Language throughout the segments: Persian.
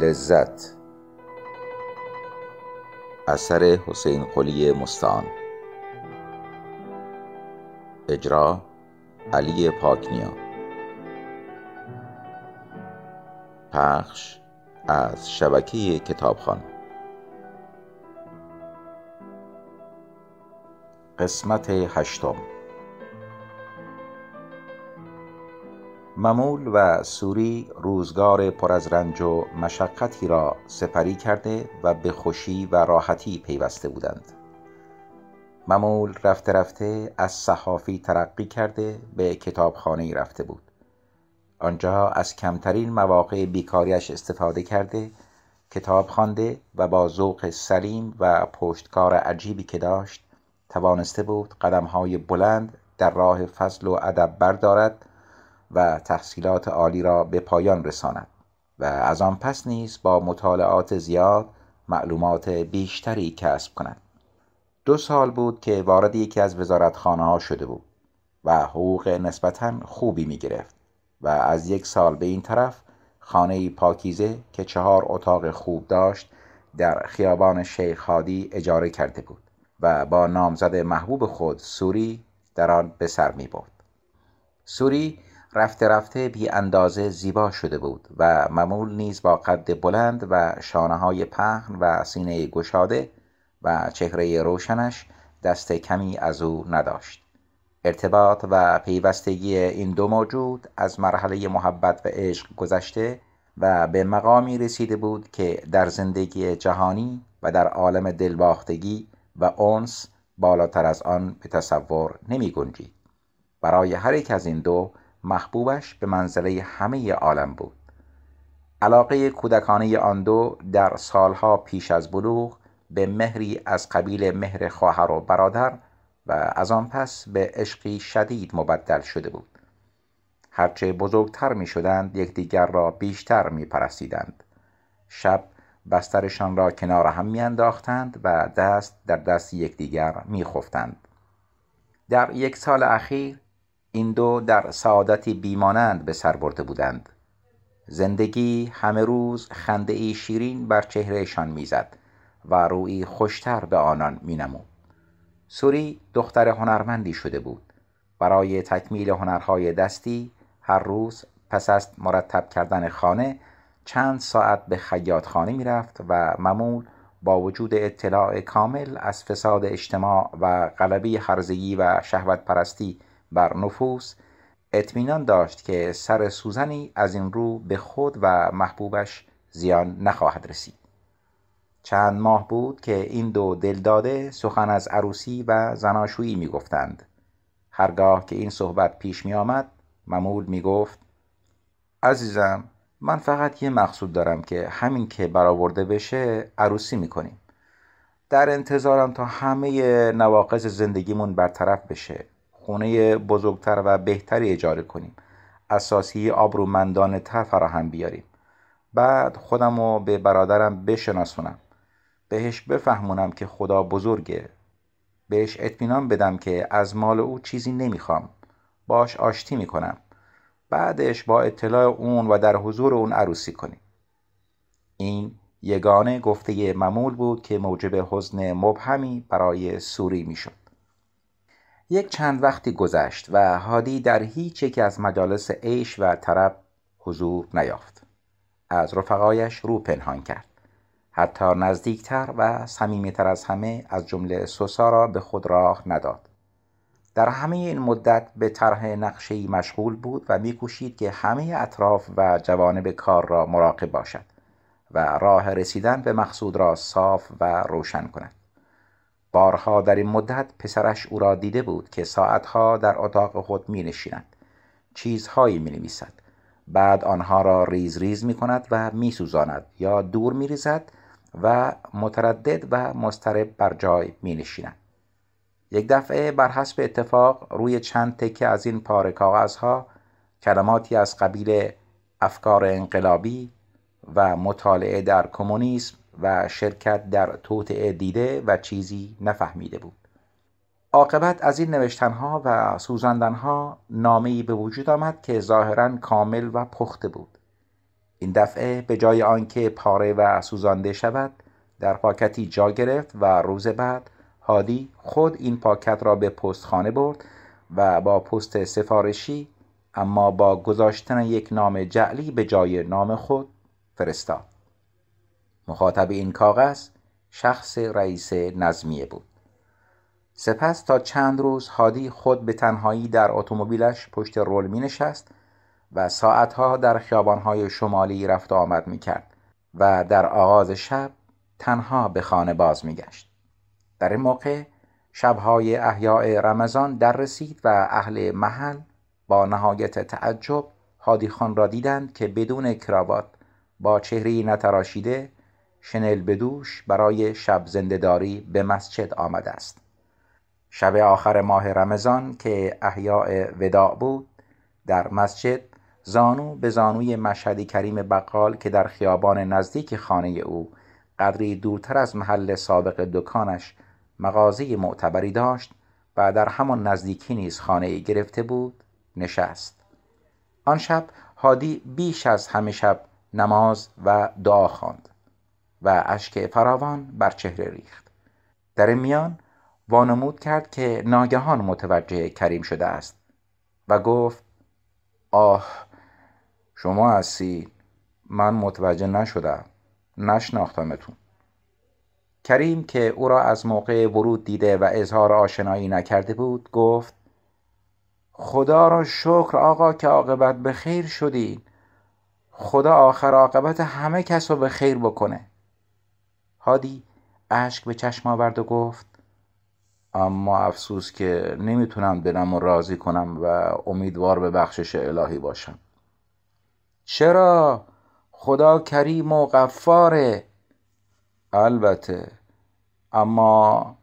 لذت اثر حسینقلی مستعان، اجرا علی پاک نیا، پخش از شبکه کتابخوان. قسمت 8: ممول و سوری روزگار پر از رنج و مشقتی را سپری کرده و به خوشی و راحتی پیوسته بودند. ممول رفته رفته از صحافی ترقی کرده به کتابخانه‌ای رفته بود. آنجا از کمترین مواقع بیکاریش استفاده کرده، کتاب خوانده و با ذوق سلیم و پشتکار عجیبی که داشت توانسته بود قدم‌های بلند در راه فضل و ادب بردارد و تحصیلات عالی را به پایان رساند و از آن پس نیز با مطالعات زیاد معلومات بیشتری کسب کند. 2 سال بود که وارد یکی از وزارتخانه‌ها شده بود و حقوق نسبتاً خوبی می‌گرفت و از 1 سال به این طرف خانه پاکیزه که 4 اتاق خوب داشت در خیابان شیخ هادی اجاره کرده بود و با نامزد محبوب خود سوری در آن به سر می‌برد. سوری رفته رفته بی اندازه زیبا شده بود و ممول نیز با قد بلند و شانه‌های پهن و سینه گشاده و چهره روشنش دست کمی از او نداشت. ارتباط و پیوستگی این 2 موجود از مرحله محبت و عشق گذشته و به مقامی رسیده بود که در زندگی جهانی و در عالم دلباختگی و انس بالاتر از آن به تصور نمی گنجید. برای هر یک از این 2 محبوبش به منزله همه عالم بود. علاقه کودکانه آن 2 در سالها پیش از بلوغ به مهری از قبیل مهر خواهر و برادر و از آن پس به عشقی شدید مبدل شده بود. هرچه بزرگتر می شدند یکدیگر را بیشتر می پرستیدند. شب بسترشان را کنار هم می انداختند و دست در دست یکدیگر می خفتند. در 1 سال اخیر این 2 در سعادتی بیمانند به سر برده بودند. زندگی همه روز خنده‌ای شیرین بر چهرهشان میزد و رویی خوشتر به آنان مینمود. سوری دختر هنرمندی شده بود. برای تکمیل هنرهای دستی هر روز پس از مرتب کردن خانه چند ساعت به خیاطخانه میرفت و ممول با وجود اطلاع کامل از فساد اجتماع و غلبه هرزگی و شهوت پرستی بر نفوس اطمینان داشت که سر سوزنی از این رو به خود و محبوبش زیان نخواهد رسید. چند ماه بود که این 2 دلداده سخن از عروسی و زناشویی می گفتند. هرگاه که این صحبت پیش می آمد ممول می گفت: عزیزم، من فقط یه مقصود دارم که همین که برآورده بشه عروسی می کنیم. در انتظارم تا همه نواقص زندگیمون برطرف بشه، خونه بزرگتر و بهتری اجاره کنیم، اساسی آبرومندانه تر فراهم بیاریم، بعد خودم رو به برادرم بشناسونم، بهش بفهمونم که خدا بزرگه، بهش اطمینان بدم که از مال او چیزی نمیخوام، باش آشتی میکنم، بعدش با اطلاع اون و در حضور اون عروسی کنیم. این یگانه گفته ممول بود که موجب حزن مبهمی برای سوری میشد. 1 چند وقتی گذشت و هادی در هیچ یک از مجالس عیش و طرب حضور نیافت. از رفقایش رو پنهان کرد. حتی نزدیکتر و صمیمیتر از همه از جمله سوسا را به خود راه نداد. در همه این مدت به طرح نقشه‌ای مشغول بود و می‌کوشید که همه اطراف و جوانب کار را مراقب باشد و راه رسیدن به مقصود را صاف و روشن کند. بارها در این مدت پسرش او را دیده بود که ساعتها در اتاق خود می‌نشیند، چیزهایی می‌نویسد، بعد آنها را ریز ریز می‌کند و می‌سوزاند یا دور می‌ریزد و متردد و مضطرب بر جای می‌نشیند. 1 دفعه بر حسب اتفاق روی چند تکه از این پاره کاغذها کلماتی از قبیل افکار انقلابی و مطالعه در کمونیسم و شرکت در توطئه دیده و چیزی نفهمیده بود. عاقبت از این نوشتنها و سوزاندنها نامه‌ای به وجود آمد که ظاهراً کامل و پخته بود. این دفعه به جای آنکه پاره و سوزانده شود در پاکتی جا گرفت و روز بعد هادی خود این پاکت را به پستخانه برد و با پست سفارشی اما با گذاشتن یک نام جعلی به جای نام خود فرستاد. مخاطب این کاغذ شخص رئیس نظمیه بود. سپس تا چند روز هادی خود به تنهایی در اتومبیلش پشت رول می نشست و ساعتها در خیابانهای شمالی رفت و آمد می کرد و در آغاز شب تنها به خانه باز می گشت. در این موقع شبهای احیاء رمضان در رسید و اهل محل با نهایت تعجب هادی خان را دیدند که بدون کراوات با چهره‌ای نتراشیده شنل بدوش برای شب زنده‌داری به مسجد آمده است. شب آخر ماه رمضان که احیاء وداع بود در مسجد زانو به زانوی مشهدی کریم بقال که در خیابان نزدیک خانه او قدری دورتر از محل سابق دکانش مغازه معتبری داشت و در همان نزدیکی نیز خانه گرفته بود نشست. آن شب هادی بیش از همه شب نماز و دعا خواند و اشک فراوان بر چهره ریخت. در این میان وانمود کرد که ناگهان متوجه کریم شده است و گفت: آه، شما هستی، من متوجه نشدم، نشناختمتون. کریم که او را از موقع ورود دیده و اظهار آشنایی نکرده بود گفت: خدا را شکر آقا که عاقبت به خیر شدین، خدا آخر عاقبت همه کس رو به خیر بکنه. هادی اشک به چشم آورد و گفت: اما افسوس که نمیتونم دلم رو راضی کنم و امیدوار به بخشش الهی باشم. چرا؟ خدا کریم و غفاره. البته، اما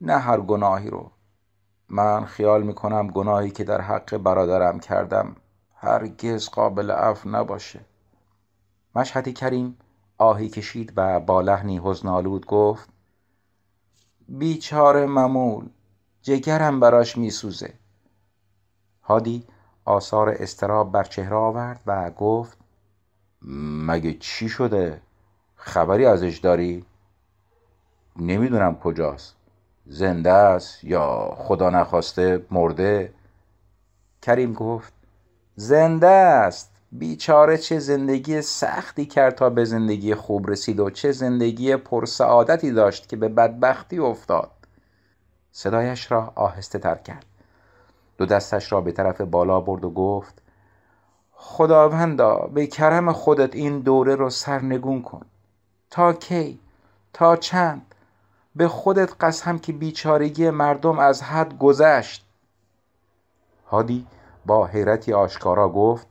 نه هر گناهی رو. من خیال میکنم گناهی که در حق برادرم کردم هرگز قابل عفو نباشه. مشهدی کریم آهی کشید و با لحنی حزن‌آلود گفت: بیچاره ممول، جگرم براش میسوزه. هادی آثار اضطراب بر چهره آورد و گفت: مگه چی شده؟ خبری ازش داری؟ نمیدونم کجاست، زنده است یا خدا نخواسته مرده؟ کریم گفت: زنده است. بیچاره چه زندگی سختی کرد تا به زندگی خوب رسید و چه زندگی پرسعادتی داشت که به بدبختی افتاد. صدایش را آهسته تر کرد، دو دستش را به طرف بالا برد و گفت: خداوندا به کرم خودت این دوره رو سرنگون کن. تا کی؟ تا چند؟ به خودت قسم که بیچارگی مردم از حد گذشت. هادی با حیرتی آشکارا گفت: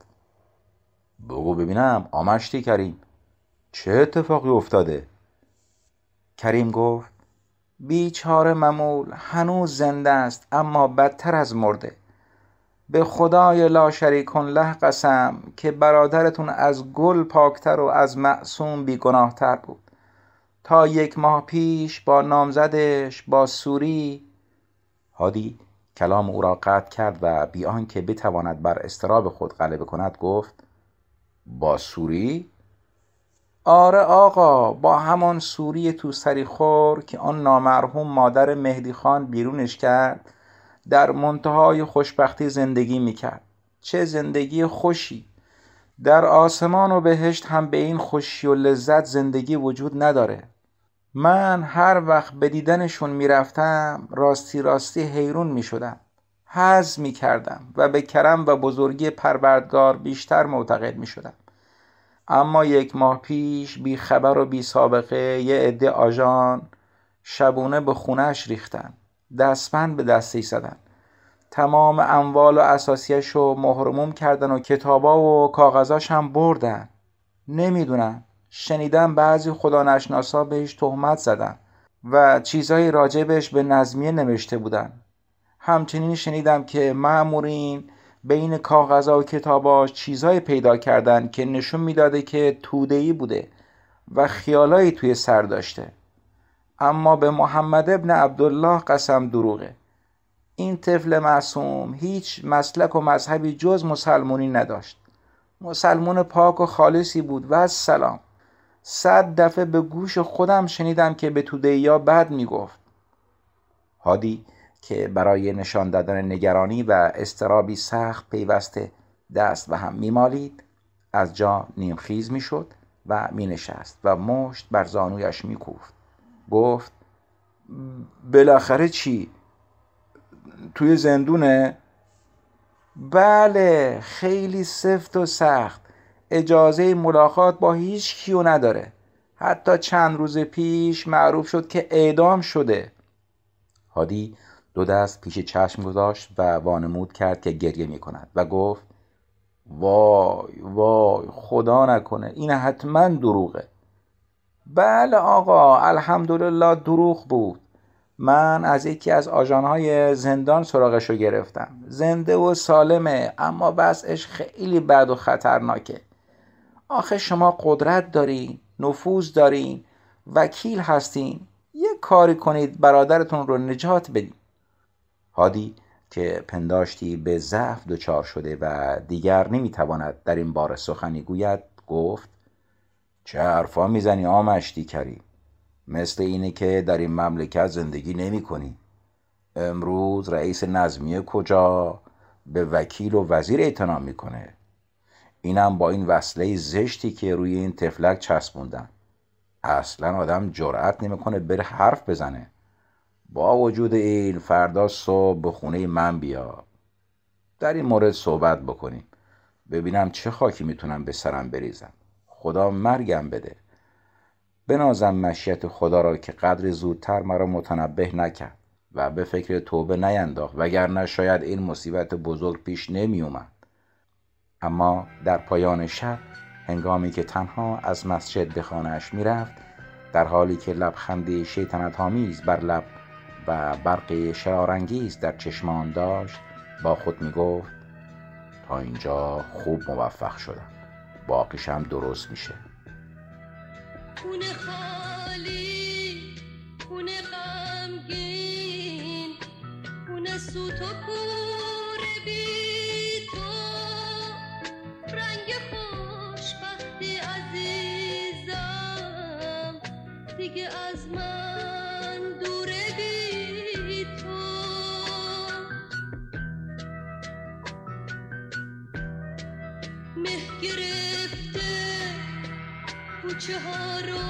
بگو ببینم آمشتی کریم، چه اتفاقی افتاده؟ کریم گفت: بیچاره ممول هنوز زنده است، اما بدتر از مرده. به خدای لا شریک له قسم که برادرتون از گل پاکتر و از معصوم بیگناهتر بود. تا یک ماه پیش با نامزدش با سوری. هادی کلام او را قطع کرد و بی آنکه بتواند بر اضطراب خود غلبه کند گفت: با سوری؟ آره آقا، با همان سوری تو سریخور که آن نامرحوم مادر مهدی خان بیرونش کرد. در منتهای خوشبختی زندگی میکرد. چه زندگی خوشی! در آسمان و بهشت هم به این خوشی و لذت زندگی وجود نداره. من هر وقت به دیدنشون میرفتم راستی راستی حیرون میشدم، حظ میکردم و به کرم و بزرگی پروردگار بیشتر معتقد میشدم. اما یک ماه پیش بی خبر و بی سابقه یه عده آژان شبونه به خونهش ریختن، دستبند به دستی زدن، تمام اموال و اساسیش رو مهرموم کردن و کتابا و کاغذاش هم بردن. نمیدونم، شنیدم بعضی خدا نشناسا بهش تهمت زدن و چیزایی راجبش به نظمیه نوشته بودن. همچنین شنیدم که مأمورین بین کاغذا و کتابا چیزایی پیدا کردن که نشون میداده که توده‌ای بوده و خیالایی توی سر داشته. اما به محمد ابن عبدالله قسم دروغه. این طفل معصوم هیچ مسلک و مذهبی جز مسلمانی نداشت. مسلمون پاک و خالصی بود و از سلام. 100 دفعه به گوش خودم شنیدم که به توده‌ایا بد میگفت. هادی که برای نشان دادن نگرانی و اضطرابی سخت پیوسته دست به هم میمالید از جا نیمخیز میشد و مینشست و مشت بر زانویش میکوفت. گفت بالاخره چی؟ توی زندونه؟ بله، خیلی سفت و سخت، اجازه ملاقات با هیچ کیو نداره. حتی چند روز پیش معروف شد که اعدام شده. هادی 2 دست پیش چشم گذاشت و وانمود کرد که گریه می کند و گفت وای وای، خدا نکنه، این حتما دروغه. بله آقا، الحمدلله دروغ بود. من از یکی از آژانهای زندان سراغشو گرفتم. زنده و سالمه، اما وضعش خیلی بد و خطرناکه. آخه شما قدرت دارین، نفوذ دارین، وکیل هستین، یه کاری کنید برادرتون رو نجات بدین. هادی که پنداشتی به ضعف دچار شده و دیگر نمیتواند در این باره سخنی گوید گفت چه حرفا میزنی آمشتی کریم؟ مثل اینه که در این مملکت زندگی نمی کنی. امروز رئیس نظمیه کجا به وکیل و وزیر اعتنا میکنه، اینم با این وصله زشتی که روی این تفلک چسبوندن. اصلا آدم جرأت نمیکنه بره حرف بزنه. با وجود این فردا صبح به خونه من بیا در این مورد صحبت بکنیم، ببینم چه خاکی میتونم به سرم بریزم. خدا مرگم بده. بنازم مشیت خدا را که قدر زودتر مرا متنبه نکرد و به فکر توبه نینداخت، وگرنه شاید این مصیبت بزرگ پیش نمی اومد. اما در پایان شب هنگامی که تنها از مسجد به خانه‌اش می رفت، در حالی که لبخندی شیطنت‌آمیز بر لب و برق شرارانگیز در چشمان داشت، با خود می گفت تا اینجا خوب موفق شدم، باقیشم درست میشه. خونه خالی، خونه غمگین، خونه سوت و کور بی تو، رنگ خوشبختی عزیزم دیگه از من دوره بی تو. مه گرفته کوچه ها رو،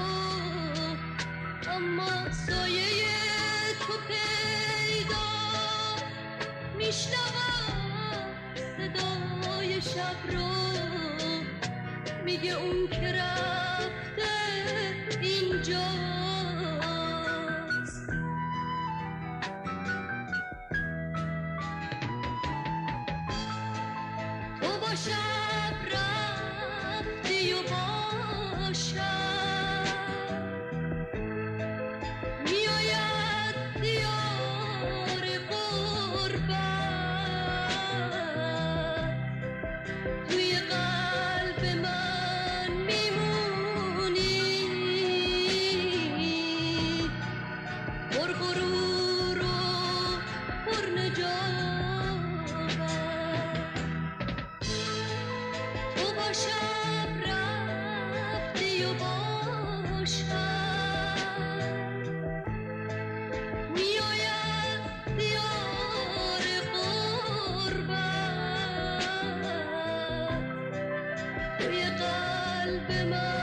اما سایه تو پیدا میشنوم. صدای شب رو میگه اون که رفته اینجاست. تو با شب رفتی و با شب می آید دیار قربت، توی قلب من میمونی، پر غرور و پر نجابت. تو با شب رفتی و با شب می آید دیار قربت، توی قلب من